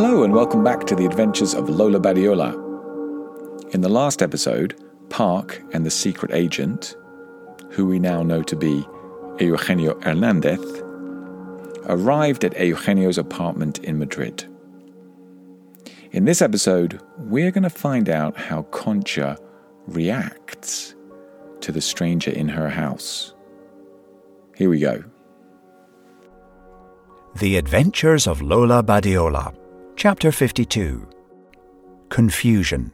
Hello and welcome back to the adventures of Lola Badiola. In the last episode, Park and the secret agent, who we now know to be Eugenio Hernández, arrived at Eugenio's apartment in Madrid. In this episode, we're going to find out how Concha reacts to the stranger in her house. Here we go. The Adventures of Lola Badiola, Chapter 52. Confusion.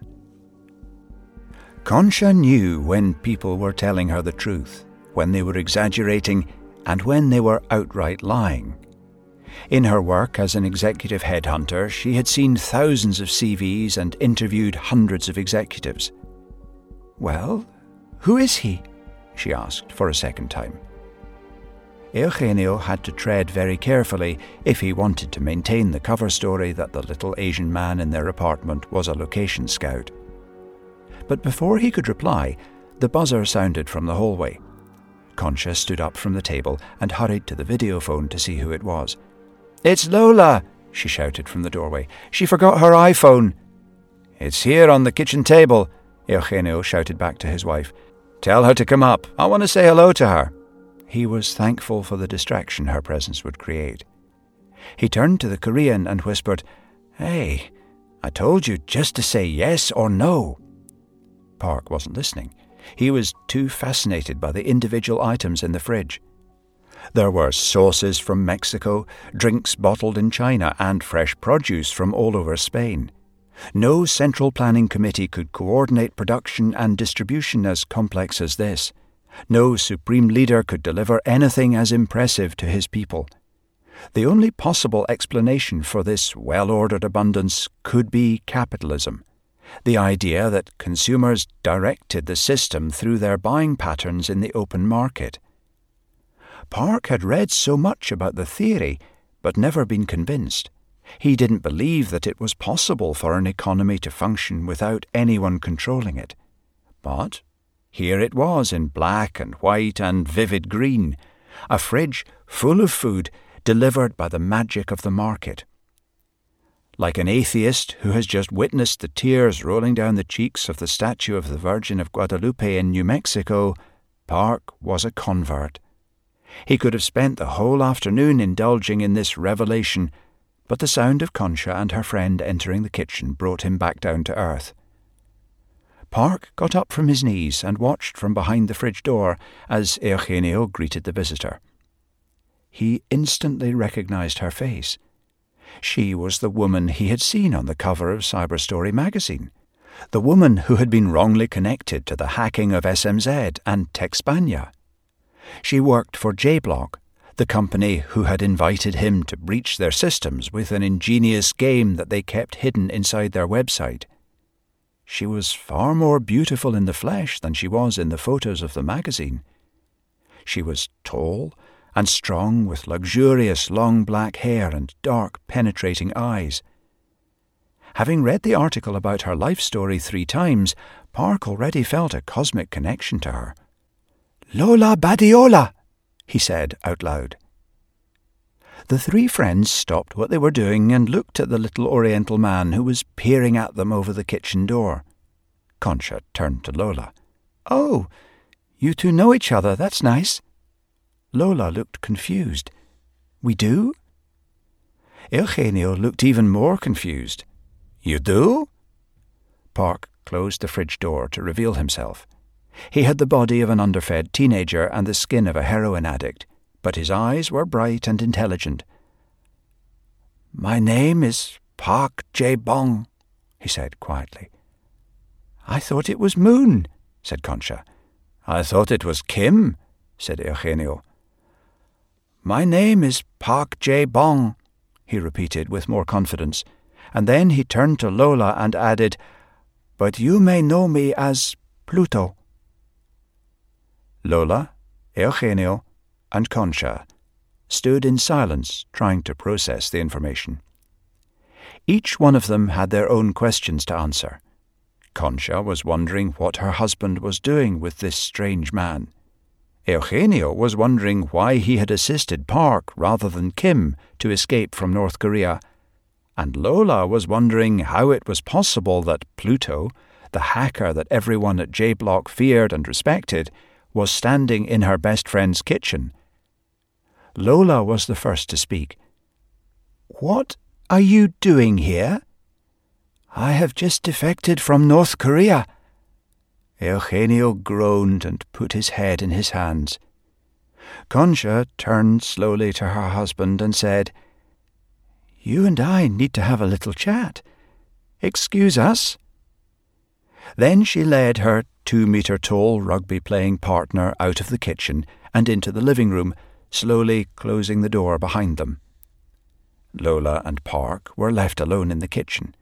Concha knew when people were telling her the truth, when they were exaggerating, and when they were outright lying. In her work as an executive headhunter, she had seen thousands of CVs and interviewed hundreds of executives. "Well, who is he?" she asked for a second time. Eugenio had to tread very carefully if he wanted to maintain the cover story that the little Asian man in their apartment was a location scout. But before he could reply, the buzzer sounded from the hallway. Concha stood up from the table and hurried to the videophone to see who it was. "It's Lola!" she shouted from the doorway. "She forgot her iPhone." "It's here on the kitchen table," Eugenio shouted back to his wife. "Tell her to come up. I want to say hello to her." He was thankful for the distraction her presence would create. He turned to the Korean and whispered, "Hey, I told you just to say yes or no." Park wasn't listening. He was too fascinated by the individual items in the fridge. There were sauces from Mexico, drinks bottled in China, and fresh produce from all over Spain. No central planning committee could coordinate production and distribution as complex as this. No supreme leader could deliver anything as impressive to his people. The only possible explanation for this well-ordered abundance could be capitalism, the idea that consumers directed the system through their buying patterns in the open market. Park had read so much about the theory, but never been convinced. He didn't believe that it was possible for an economy to function without anyone controlling it. But here it was in black and white and vivid green, a fridge full of food delivered by the magic of the market. Like an atheist who has just witnessed the tears rolling down the cheeks of the statue of the Virgin of Guadalupe in New Mexico, Park was a convert. He could have spent the whole afternoon indulging in this revelation, but the sound of Concha and her friend entering the kitchen brought him back down to earth. Park got up from his knees and watched from behind the fridge door as Eugenio greeted the visitor. He instantly recognized her face. She was the woman he had seen on the cover of Cyber Story magazine, the woman who had been wrongly connected to the hacking of SMZ and Texpania. She worked for JBlock, the company who had invited him to breach their systems with an ingenious game that they kept hidden inside their website. She was far more beautiful in the flesh than she was in the photos of the magazine. She was tall and strong, with luxurious long black hair and dark, penetrating eyes. Having read the article about her life story 3 times, Park already felt a cosmic connection to her. "Lola Badiola," he said out loud. The 3 friends stopped what they were doing and looked at the little Oriental man who was peering at them over the kitchen door. Concha turned to Lola. "Oh, you two know each other, that's nice." Lola looked confused. "We do?" Eugenio looked even more confused. "You do?" Park closed the fridge door to reveal himself. He had the body of an underfed teenager and the skin of a heroin addict, but his eyes were bright and intelligent. "My name is Park Jae-bong," he said quietly. "I thought it was Moon," said Concha. "I thought it was Kim," said Eugenio. "My name is Park Jae-bong," he repeated with more confidence, and then he turned to Lola and added, "But you may know me as Pluto." Lola, Eugenio, and Concha stood in silence, trying to process the information. Each one of them had their own questions to answer. Concha was wondering what her husband was doing with this strange man. Eugenio was wondering why he had assisted Park rather than Kim to escape from North Korea. and Lola was wondering how it was possible that Pluto, the hacker that everyone at JBlock feared and respected, was standing in her best friend's kitchen. Lola was the first to speak. "What are you doing here?" "I have just defected from North Korea." Eugenio groaned and put his head in his hands. Concha turned slowly to her husband and said, "You and I need to have a little chat. Excuse us." Then she led her 2-meter-tall rugby-playing partner out of the kitchen and into the living room, slowly closing the door behind them. Lola and Park were left alone in the kitchen.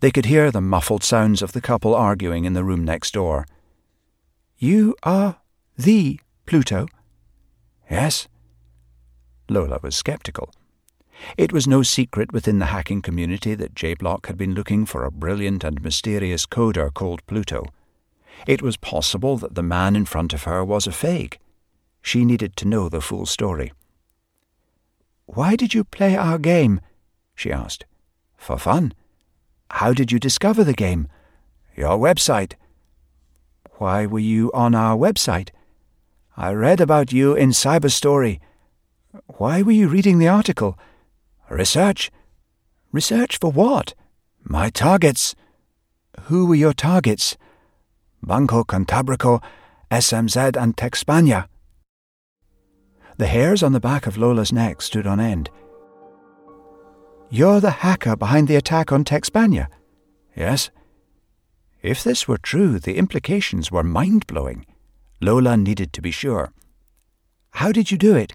They could hear the muffled sounds of the couple arguing in the room next door. "You are the Pluto?" "Yes." Lola was sceptical. It was no secret within the hacking community that JBlock had been looking for a brilliant and mysterious coder called Pluto. It was possible that the man in front of her was a fake. She needed to know the full story. "Why did you play our game?" she asked. "For fun." "How did you discover the game?" "Your website." "Why were you on our website?" "I read about you in Cyber Story." "Why were you reading the article?" "Research." "Research for what?" "My targets." "Who were your targets?" "Banco Cantabrico, SMZ and Texpania." The hairs on the back of Lola's neck stood on end. "You're the hacker behind the attack on Texpania?" "Yes." If this were true, the implications were mind-blowing. Lola needed to be sure. "How did you do it?"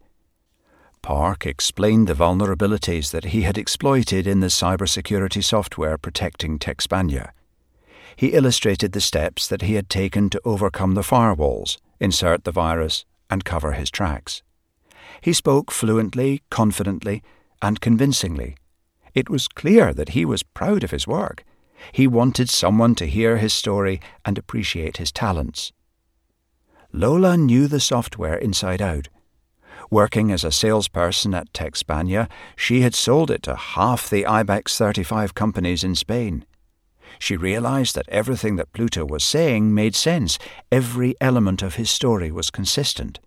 Park explained the vulnerabilities that he had exploited in the cybersecurity software protecting Texpania. He illustrated the steps that he had taken to overcome the firewalls, insert the virus, and cover his tracks. He spoke fluently, confidently, and convincingly. It was clear that he was proud of his work. He wanted someone to hear his story and appreciate his talents. Lola knew the software inside out. Working as a salesperson at Texpania, she had sold it to half the IBEX 35 companies in Spain. She realized that everything that Pluto was saying made sense. Every element of his story was consistent.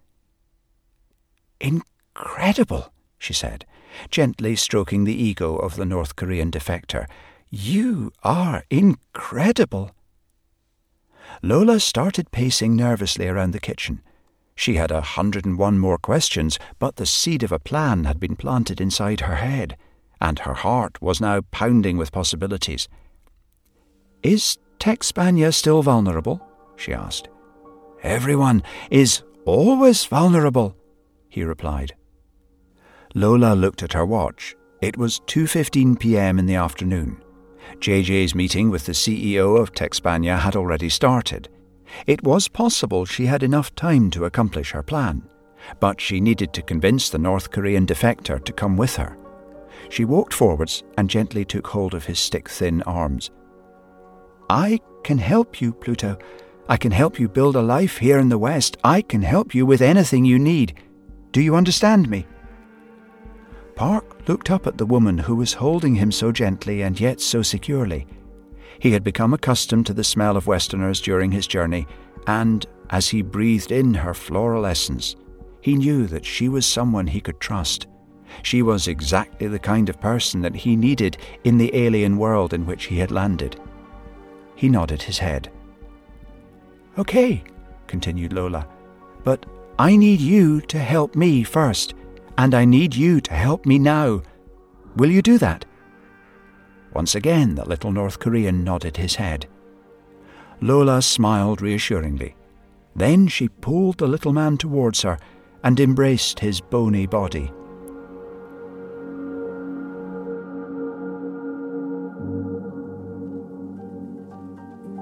"Incredible," she said, gently stroking the ego of the North Korean defector. "You are incredible." Lola started pacing nervously around the kitchen. She had 101 more questions, but the seed of a plan had been planted inside her head, and her heart was now pounding with possibilities. "Is Texpania still vulnerable?" she asked. "Everyone is always vulnerable," he replied. Lola looked at her watch. It was 2:15 p.m. in the afternoon. JJ's meeting with the CEO of Texpania had already started. It was possible she had enough time to accomplish her plan, but she needed to convince the North Korean defector to come with her. She walked forwards and gently took hold of his stick-thin arms. "I can help you, Pluto. I can help you build a life here in the West. I can help you with anything you need. Do you understand me?" Park looked up at the woman who was holding him so gently and yet so securely. He had become accustomed to the smell of Westerners during his journey, and as he breathed in her floral essence, he knew that she was someone he could trust. She was exactly the kind of person that he needed in the alien world in which he had landed. He nodded his head. "Okay," continued Lola, "but I need you to help me first, and I need you to help me now. Will you do that?" Once again, the little North Korean nodded his head. Lola smiled reassuringly. Then she pulled the little man towards her and embraced his bony body.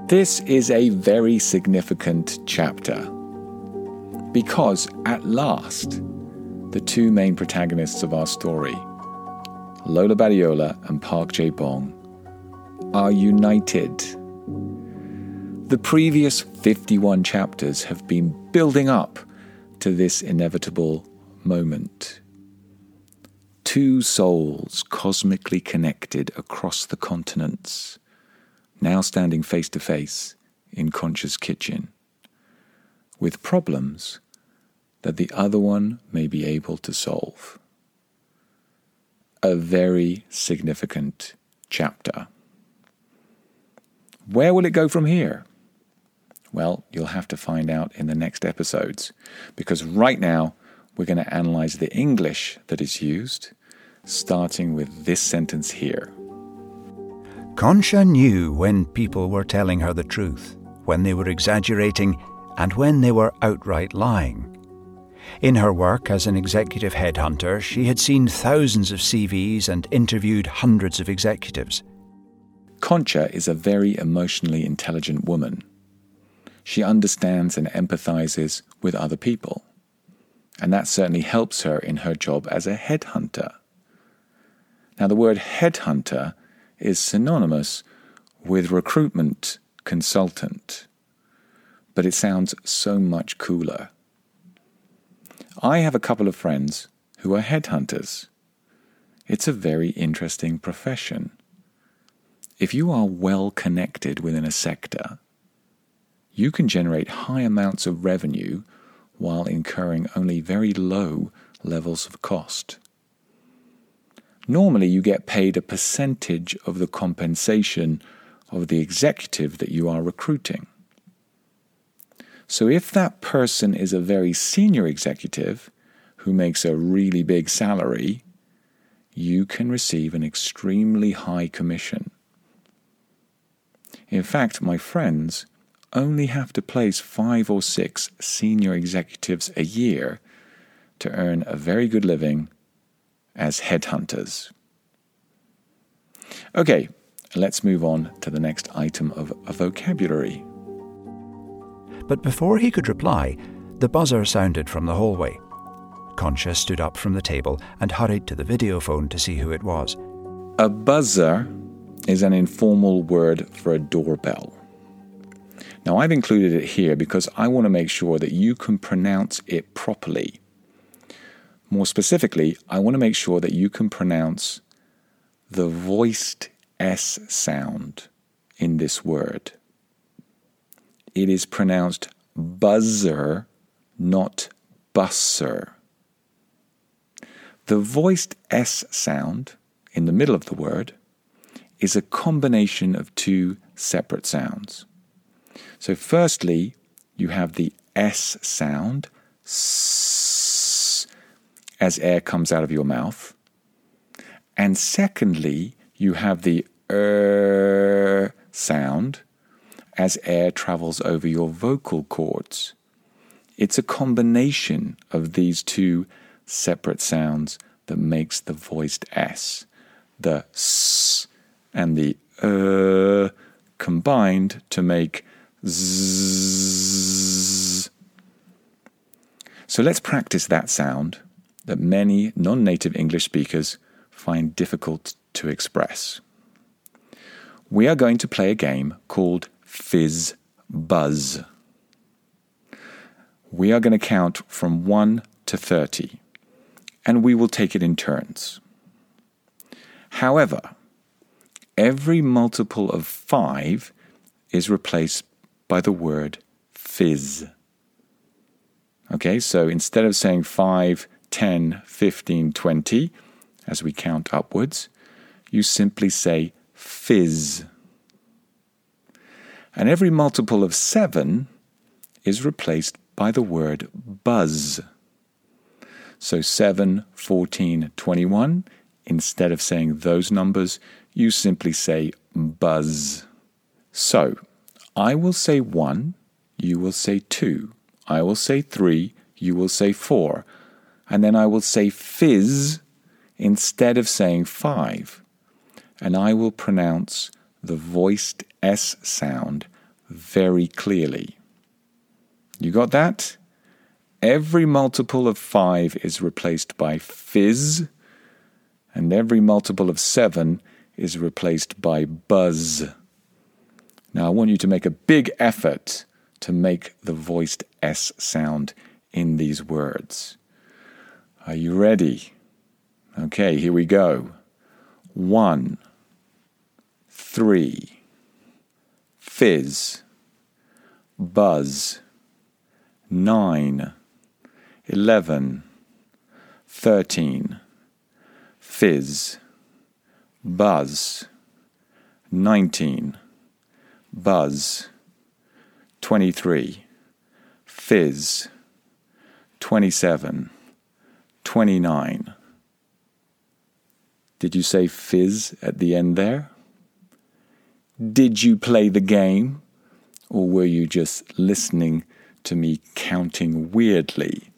This is a very significant chapter because, at last, the two main protagonists of our story, Lola Badiola and Park Jae-bong, are united. The previous 51 chapters have been building up to this inevitable moment. Two souls cosmically connected across the continents, now standing face to face in Concha's kitchen, with problems that the other one may be able to solve. A very significant chapter. Where will it go from here? Well, you'll have to find out in the next episodes, because right now we're going to analyze the English that is used, starting with this sentence here. Concha knew when people were telling her the truth, when they were exaggerating, and when they were outright lying. In her work as an executive headhunter, she had seen thousands of CVs and interviewed hundreds of executives. Concha is a very emotionally intelligent woman. She understands and empathizes with other people, and that certainly helps her in her job as a headhunter. Now, the word headhunter is synonymous with recruitment consultant, but it sounds so much cooler. I have a couple of friends who are headhunters. It's a very interesting profession. If you are well connected within a sector, you can generate high amounts of revenue while incurring only very low levels of cost. Normally, you get paid a percentage of the compensation of the executive that you are recruiting. So if that person is a very senior executive who makes a really big salary, you can receive an extremely high commission. In fact, my friends only have to place 5 or 6 senior executives a year to earn a very good living as headhunters. Okay, let's move on to the next item of vocabulary. But before he could reply, the buzzer sounded from the hallway. Concha stood up from the table and hurried to the video phone to see who it was. A buzzer is an informal word for a doorbell. Now, I've included it here because I want to make sure that you can pronounce it properly. More specifically, I want to make sure that you can pronounce the voiced S sound in this word. It is pronounced buzzer, not busser. The voiced S sound in the middle of the word is a combination of two separate sounds. So firstly, you have the S sound, S, as air comes out of your mouth. And secondly, you have the sound, as air travels over your vocal cords. It's a combination of these two separate sounds that makes the voiced S. The S and the combined to make Z. So let's practice that sound that many non-native English speakers find difficult to express. We are going to play a game called Fizz Buzz. We are going to count from 1 to 30, and we will take it in turns. However, every multiple of 5 is replaced by the word fizz. Okay, so instead of saying 5, 10, 15, 20, as we count upwards, you simply say fizz. And every multiple of 7 is replaced by the word buzz. So 7, 14, 21, instead of saying those numbers, you simply say buzz. So, I will say 1, you will say 2, I will say 3, you will say 4, and then I will say fizz instead of saying 5, and I will pronounce the voiced S sound very clearly. You got that? Every multiple of 5 is replaced by fizz, and every multiple of 7 is replaced by buzz. Now, I want you to make a big effort to make the voiced S sound in these words. Are you ready? Okay, here we go. 1, 3, fizz, buzz, 9, 11, 13, fizz, buzz, 19, buzz, 23, fizz, 27, 29. Did you say fizz at the end there? Did you play the game? Or were you just listening to me counting weirdly?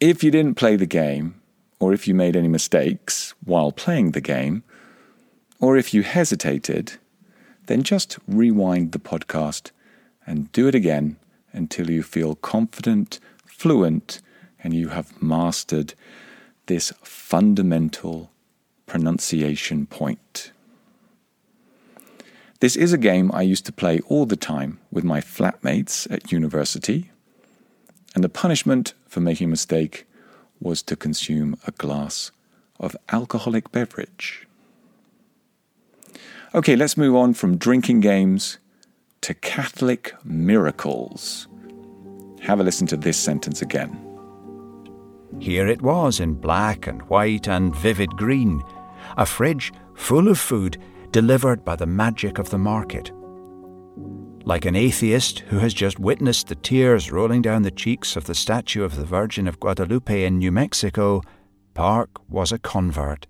If you didn't play the game, or if you made any mistakes while playing the game, or if you hesitated, then just rewind the podcast and do it again until you feel confident, fluent, and you have mastered this fundamental pronunciation point. This is a game I used to play all the time with my flatmates at university, and the punishment for making a mistake was to consume a glass of alcoholic beverage. Okay, let's move on from drinking games to Catholic miracles. Have a listen to this sentence again. Here it was in black and white and vivid green, a fridge full of food delivered by the magic of the market. Like an atheist who has just witnessed the tears rolling down the cheeks of the statue of the Virgin of Guadalupe in New Mexico, Park was a convert.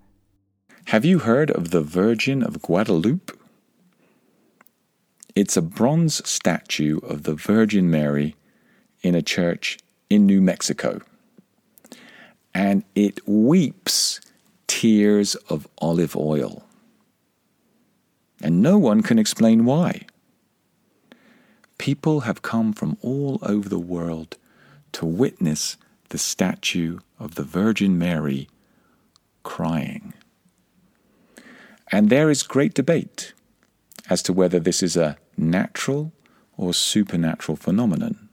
Have you heard of the Virgin of Guadalupe? It's a bronze statue of the Virgin Mary in a church in New Mexico. And it weeps tears of olive oil. And no one can explain why. People have come from all over the world to witness the statue of the Virgin Mary crying. And there is great debate as to whether this is a natural or supernatural phenomenon.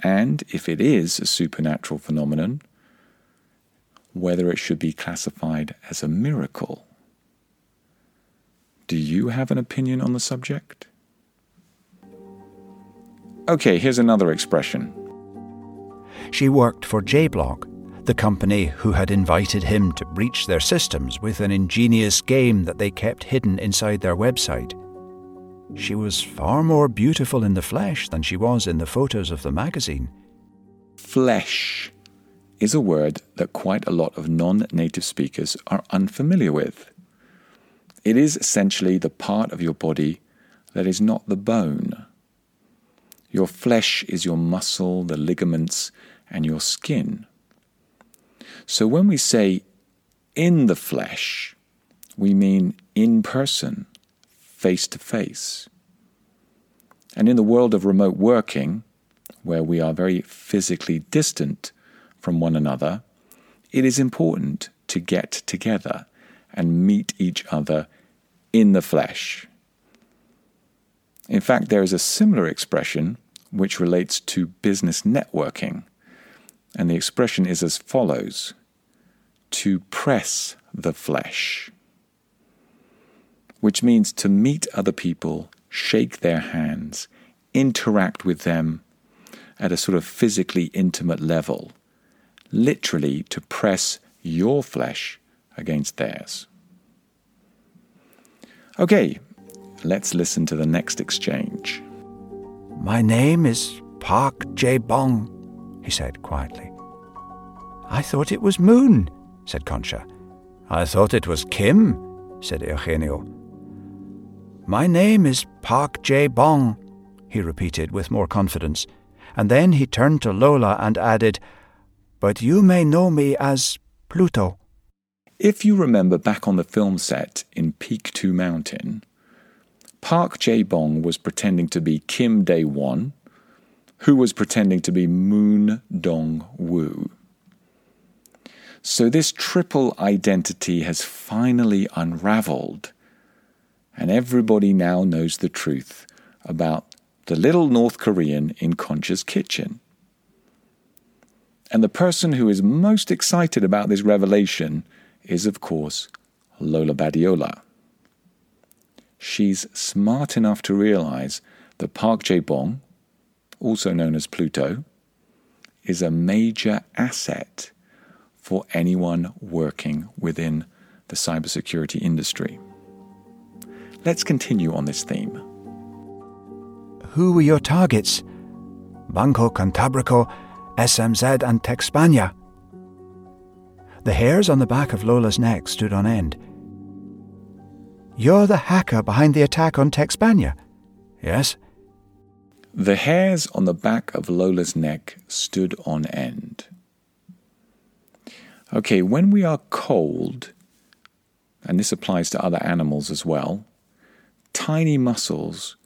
And if it is a supernatural phenomenon, whether it should be classified as a miracle. Do you have an opinion on the subject? Okay, here's another expression. She worked for JBlock, the company who had invited him to breach their systems with an ingenious game that they kept hidden inside their website. She was far more beautiful in the flesh than she was in the photos of the magazine. Flesh is a word that quite a lot of non-native speakers are unfamiliar with. It is essentially the part of your body that is not the bone. Your flesh is your muscle, the ligaments, and your skin. So when we say in the flesh, we mean in person, face to face. And in the world of remote working, where we are very physically distant from one another, it is important to get together and meet each other in the flesh. In fact, there is a similar expression which relates to business networking, and the expression is as follows: to press the flesh, which means to meet other people, shake their hands, interact with them at a sort of physically intimate level. Literally to press your flesh against theirs. Okay, let's listen to the next exchange. My name is Park Jae-bong, he said quietly. I thought it was Moon, said Concha. I thought it was Kim, said Eugenio. My name is Park Jae-bong, he repeated with more confidence, and then he turned to Lola and added, but you may know me as Pluto. If you remember back on the film set in Peak 2 Mountain, Park Jae-bong was pretending to be Kim Dae-won, who was pretending to be Moon Dong-woo. So this triple identity has finally unraveled, and everybody now knows the truth about the little North Korean in Concha's kitchen. And the person who is most excited about this revelation is, of course, Lola Badiola. She's smart enough to realize that Park Jae-bong, also known as Pluto, is a major asset for anyone working within the cybersecurity industry. Let's continue on this theme. Who were your targets? Banco Cantabrico, SMZ and Texpania. The hairs on the back of Lola's neck stood on end. You're the hacker behind the attack on Texpania, yes? The hairs on the back of Lola's neck stood on end. Okay, when we are cold, and this applies to other animals as well, tiny muscles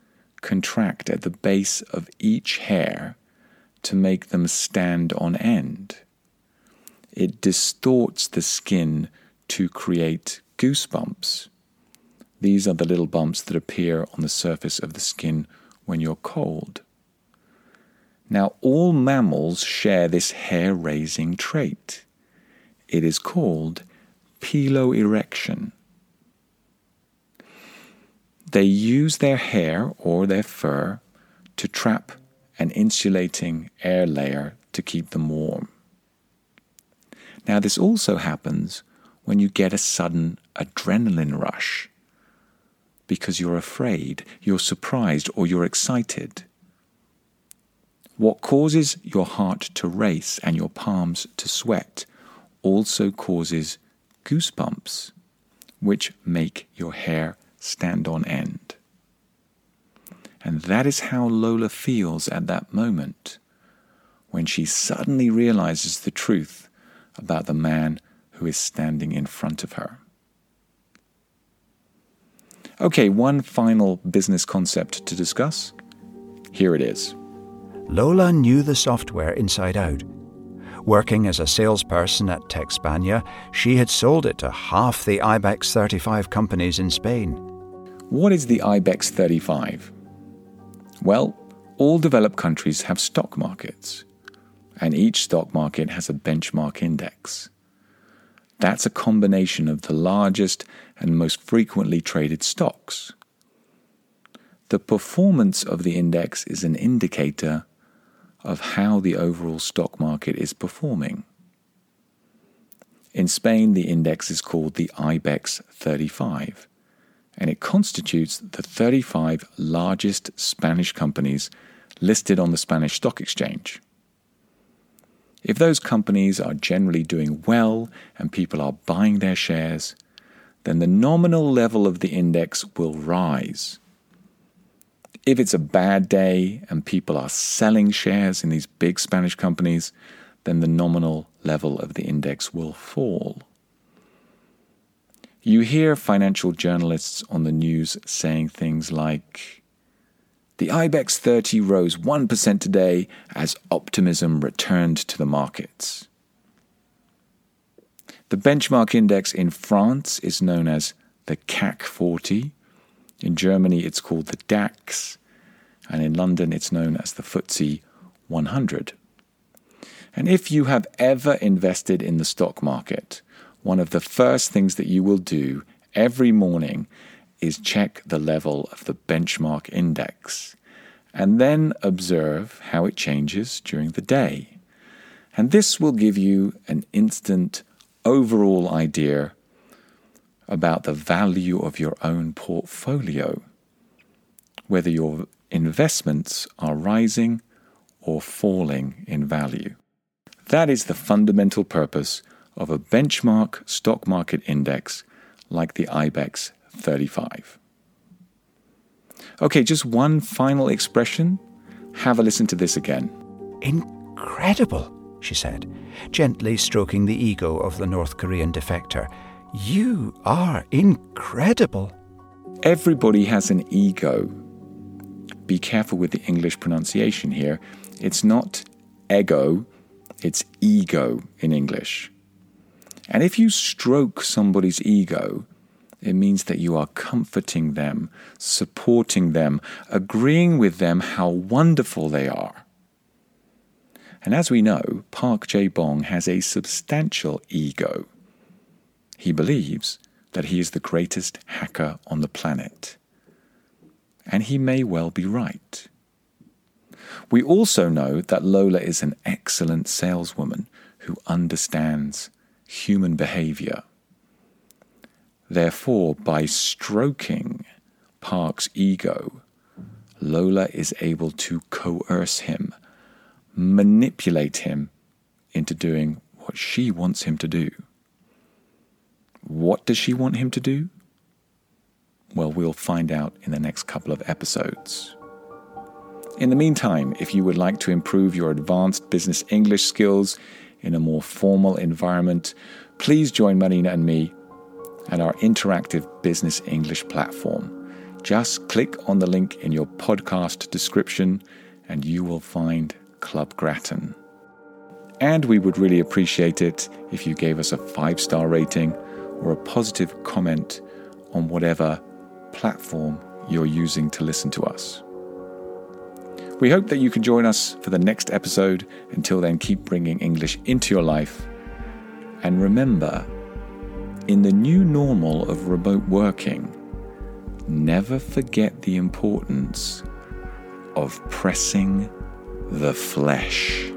contract at the base of each hair to make them stand on end. It distorts the skin to create goosebumps. These are the little bumps that appear on the surface of the skin when you're cold. Now, all mammals share this hair-raising trait. It is called piloerection. They use their hair or their fur to trap an insulating air layer to keep them warm. Now, this also happens when you get a sudden adrenaline rush because you're afraid, you're surprised, or you're excited. What causes your heart to race and your palms to sweat also causes goosebumps, which make your hair stand on end. And that is how Lola feels at that moment, when she suddenly realizes the truth about the man who is standing in front of her. Okay, one final business concept to discuss. Here it is. Lola knew the software inside out. Working as a salesperson at Texpania, she had sold it to half the IBEX 35 companies in Spain. What is the IBEX 35? Well, all developed countries have stock markets, and each stock market has a benchmark index. That's a combination of the largest and most frequently traded stocks. The performance of the index is an indicator of how the overall stock market is performing. In Spain, the index is called the IBEX 35, and it constitutes the 35 largest Spanish companies listed on the Spanish Stock Exchange. If those companies are generally doing well and people are buying their shares, then the nominal level of the index will rise. If it's a bad day and people are selling shares in these big Spanish companies, then the nominal level of the index will fall. You hear financial journalists on the news saying things like, the IBEX 30 rose 1% today as optimism returned to the markets. The benchmark index in France is known as the CAC 40. In Germany, it's called the DAX. And in London, it's known as the FTSE 100. And if you have ever invested in the stock market, one of the first things that you will do every morning is check the level of the benchmark index and then observe how it changes during the day. And this will give you an instant overall idea about the value of your own portfolio, whether your investments are rising or falling in value. That is the fundamental purpose of a benchmark stock market index like the IBEX 35. Okay, just one final expression. Have a listen to this again. Incredible, she said, gently stroking the ego of the North Korean defector. You are incredible. Everybody has an ego. Be careful with the English pronunciation here. It's not ego, it's ego in English. And if you stroke somebody's ego, it means that you are comforting them, supporting them, agreeing with them how wonderful they are. And as we know, Park Jae-bong has a substantial ego. He believes that he is the greatest hacker on the planet. And he may well be right. We also know that Lola is an excellent saleswoman who understands human behavior. Therefore, by stroking Park's ego, Lola is able to coerce him, manipulate him into doing what she wants him to do. What does she want him to do? Well, we'll find out in the next couple of episodes. In the meantime, if you would like to improve your advanced business English skills in a more formal environment, please join Marina and me at our interactive business English platform. Just click on the link in your podcast description and you will find Club Grattan. And we would really appreciate it if you gave us a 5-star rating or a positive comment on whatever platform you're using to listen to us. We hope that you can join us for the next episode. Until then, keep bringing English into your life. And remember, in the new normal of remote working, never forget the importance of pressing the flesh.